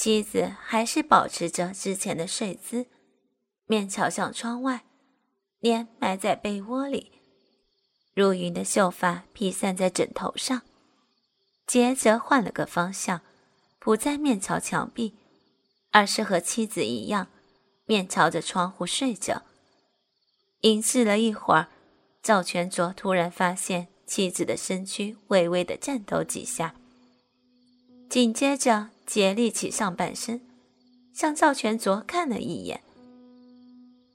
妻子还是保持着之前的睡姿，面朝向窗外，脸埋在被窝里，如云的秀发披散在枕头上。杰则换了个方向，不再面朝墙壁，而是和妻子一样面朝着窗户睡着。凝视了一会儿，赵全卓突然发现妻子的身躯微微地颤抖几下，紧接着杰立起上半身，向赵全卓看了一眼。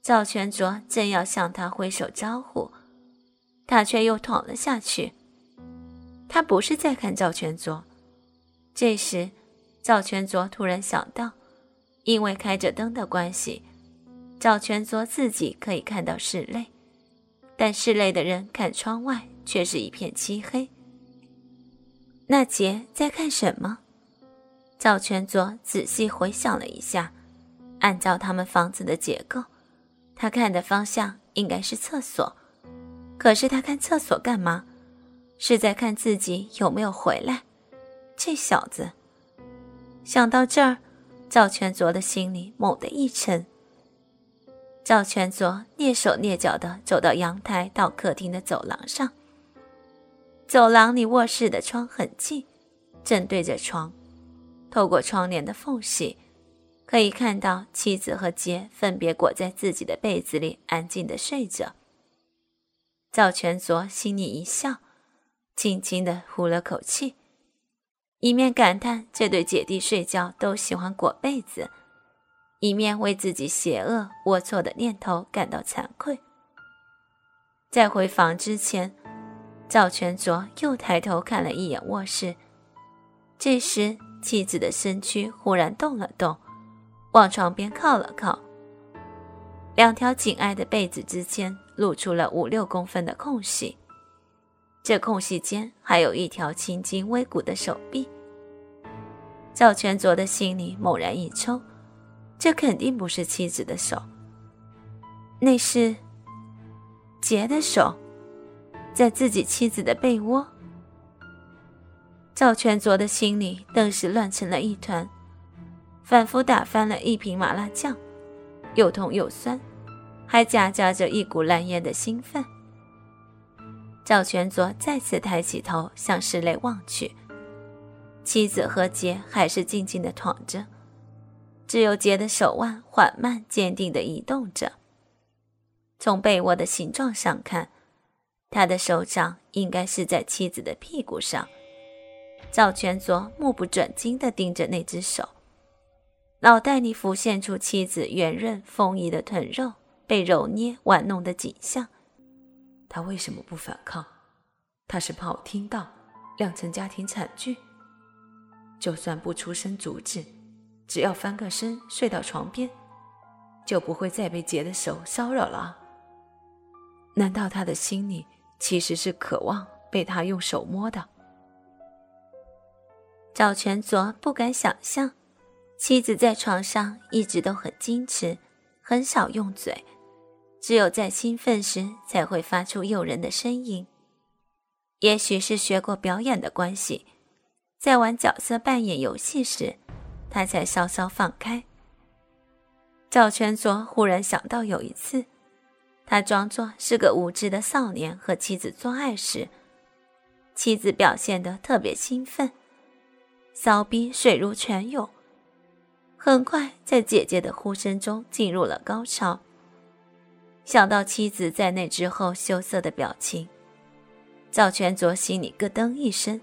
赵全卓正要向他挥手招呼，他却又躺了下去。他不是在看赵全卓。这时赵全卓突然想到，因为开着灯的关系，赵全卓自己可以看到室内，但室内的人看窗外却是一片漆黑。那杰在看什么？赵全卓仔细回想了一下，按照他们房子的结构，他看的方向应该是厕所。可是他看厕所干嘛？是在看自己有没有回来。这小子。想到这儿，赵全卓的心里猛地一沉。赵全卓蹑手蹑脚地走到阳台到客厅的走廊上。走廊离卧室的窗很近，正对着床，透过窗帘的缝隙，可以看到妻子和杰分别裹在自己的被子里安静地睡着。赵全卓心里一笑，轻轻地呼了口气，一面感叹这对姐弟睡觉都喜欢裹被子，一面为自己邪恶龌龊的念头感到惭愧。在回房之前，赵全卓又抬头看了一眼卧室，这时妻子的身躯忽然动了动，往床边靠了靠，两条紧挨的被子之间露出了5-6公分的空隙，这空隙间还有一条青筋微鼓的手臂。赵全卓的心里猛然一抽，这肯定不是妻子的手，那是杰的手，在自己妻子的被窝。赵全卓的心里顿时乱成了一团，仿佛打翻了一瓶麻辣酱，又痛又酸，还夹杂着一股难言的兴奋。赵全卓再次抬起头向室内望去，妻子和杰还是静静地躺着，只有杰的手腕缓慢坚定地移动着。从被窝的形状上看，他的手掌应该是在妻子的屁股上。赵全卓目不转睛地盯着那只手，脑袋里浮现出妻子圆润丰腴的臀肉被揉捏玩弄的景象。他为什么不反抗？他是怕我听到，酿成家庭惨剧？就算不出声阻止，只要翻个身睡到床边，就不会再被杰的手骚扰了。难道他的心里其实是渴望被他用手摸的？赵全卓不敢想象，妻子在床上一直都很矜持，很少用嘴，只有在兴奋时才会发出诱人的声音。也许是学过表演的关系，在玩角色扮演游戏时，他才稍稍放开。赵全卓忽然想到有一次，他装作是个无知的少年和妻子做爱时，妻子表现得特别兴奋，骚逼水如泉涌，很快在姐姐的呼声中进入了高潮。想到妻子在那之后羞涩的表情，赵全卓心里咯噔一声。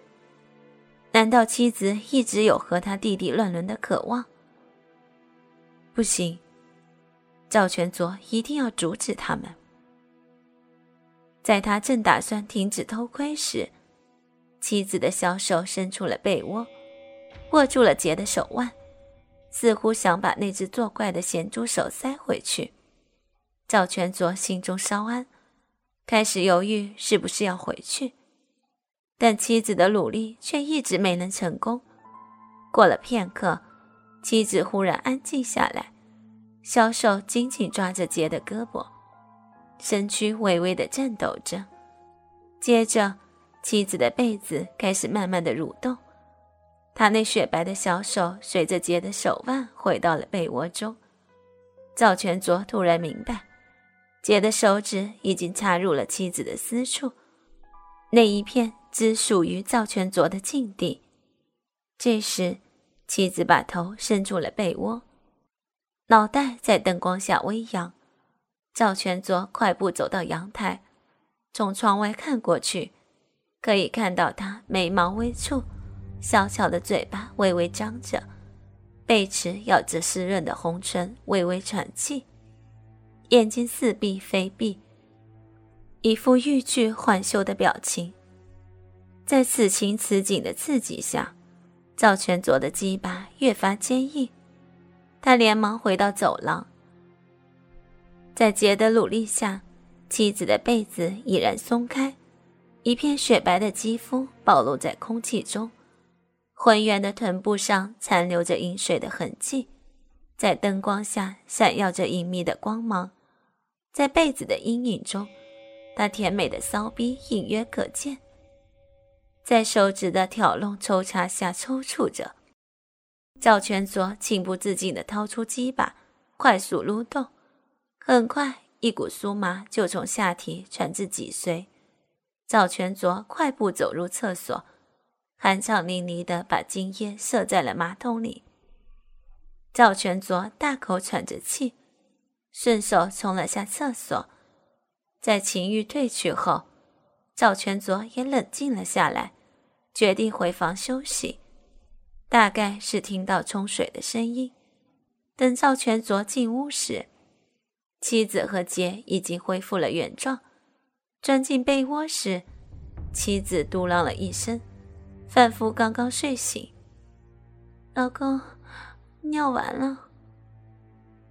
难道妻子一直有和他弟弟乱伦的渴望？不行，赵全卓一定要阻止他们。在他正打算停止偷窥时，妻子的小手伸出了被窝，握住了杰的手腕，似乎想把那只作怪的咸猪手塞回去。赵全卓心中稍安，开始犹豫是不是要回去，但妻子的努力却一直没能成功。过了片刻，妻子忽然安静下来，小手紧紧抓着杰的胳膊，身躯微微地颤抖着。接着，妻子的被子开始慢慢地蠕动，他那雪白的小手随着杰的手腕回到了被窝中。赵全卓突然明白，杰的手指已经插入了妻子的私处，那一片只属于赵全卓的禁地。这时妻子把头伸出了被窝，脑袋在灯光下微扬。赵全卓快步走到阳台，从窗外看过去，可以看到他眉毛微蹙，小巧的嘴巴微微张着，背齿咬着湿润的红唇，微微喘气，眼睛似闭非闭，一副欲拒还休的表情。在此情此景的刺激下，赵全卓的鸡巴越发坚硬。他连忙回到走廊，在杰的努力下，妻子的被子已然松开，一片雪白的肌肤暴露在空气中，浑圆的臀部上残留着饮水的痕迹，在灯光下闪耀着隐秘的光芒。在被子的阴影中，她甜美的骚逼隐约可见，在手指的挑弄抽插下抽搐着。赵全卓情不自禁地掏出鸡巴，快速撸动，很快一股酥麻就从下体传至脊髓。赵全卓快步走入厕所，酣畅淋漓地把精液射在了马桶里。赵全卓大口喘着气，顺手冲了下厕所。在情欲退去后，赵全卓也冷静了下来，决定回房休息。大概是听到冲水的声音，等赵全卓进屋时，妻子和杰已经恢复了原状。钻进被窝时，妻子嘟囔了一声，范夫刚刚睡醒。老公，尿完了。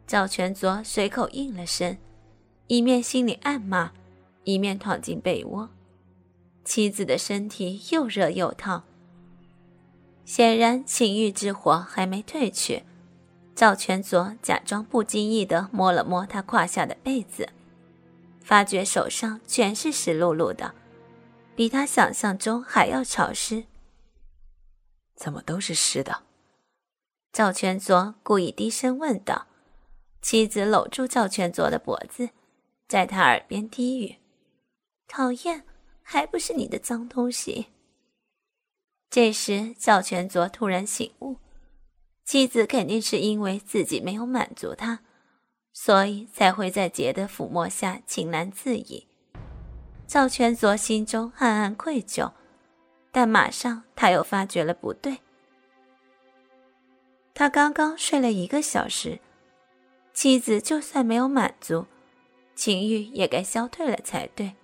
赵全卓随口应了声，一面心里暗骂，一面躺进被窝。妻子的身体又热又烫，显然情欲之火还没退去。赵全卓假装不经意地摸了摸她胯下的被子，发觉手上全是湿漉漉的，比他想象中还要潮湿。怎么都是湿的？赵全卓故意低声问道。妻子搂住赵全卓的脖子，在他耳边低语：讨厌，还不是你的脏东西。这时赵全卓突然醒悟，妻子肯定是因为自己没有满足他，所以才会在杰的抚摸下情难自已。赵全卓心中暗暗愧疚，但马上他又发觉了不对。他刚刚睡了1个小时，妻子就算没有满足，情欲也该消退了才对。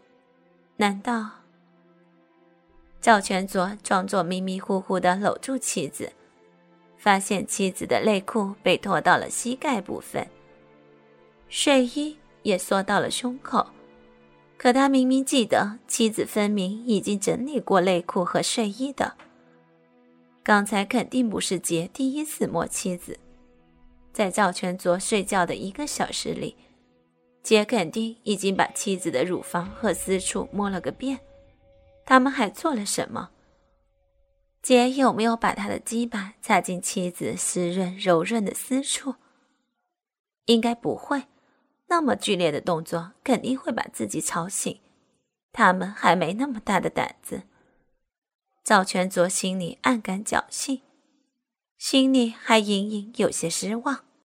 难道……赵全卓装作迷迷糊糊地搂住妻子，发现妻子的内裤被脱到了膝盖部分，睡衣也缩到了胸口，可他明明记得妻子分明已经整理过内裤和睡衣的。刚才肯定不是杰第一次摸妻子，在赵全卓睡觉的1个小时里，杰肯定已经把妻子的乳房和私处摸了个遍。他们还做了什么？杰有没有把他的鸡巴插进妻子湿润柔润的私处？应该不会，那么剧烈的动作肯定会把自己吵醒，他们还没那么大的胆子。赵全卓心里暗感侥幸，心里还隐隐有些失望。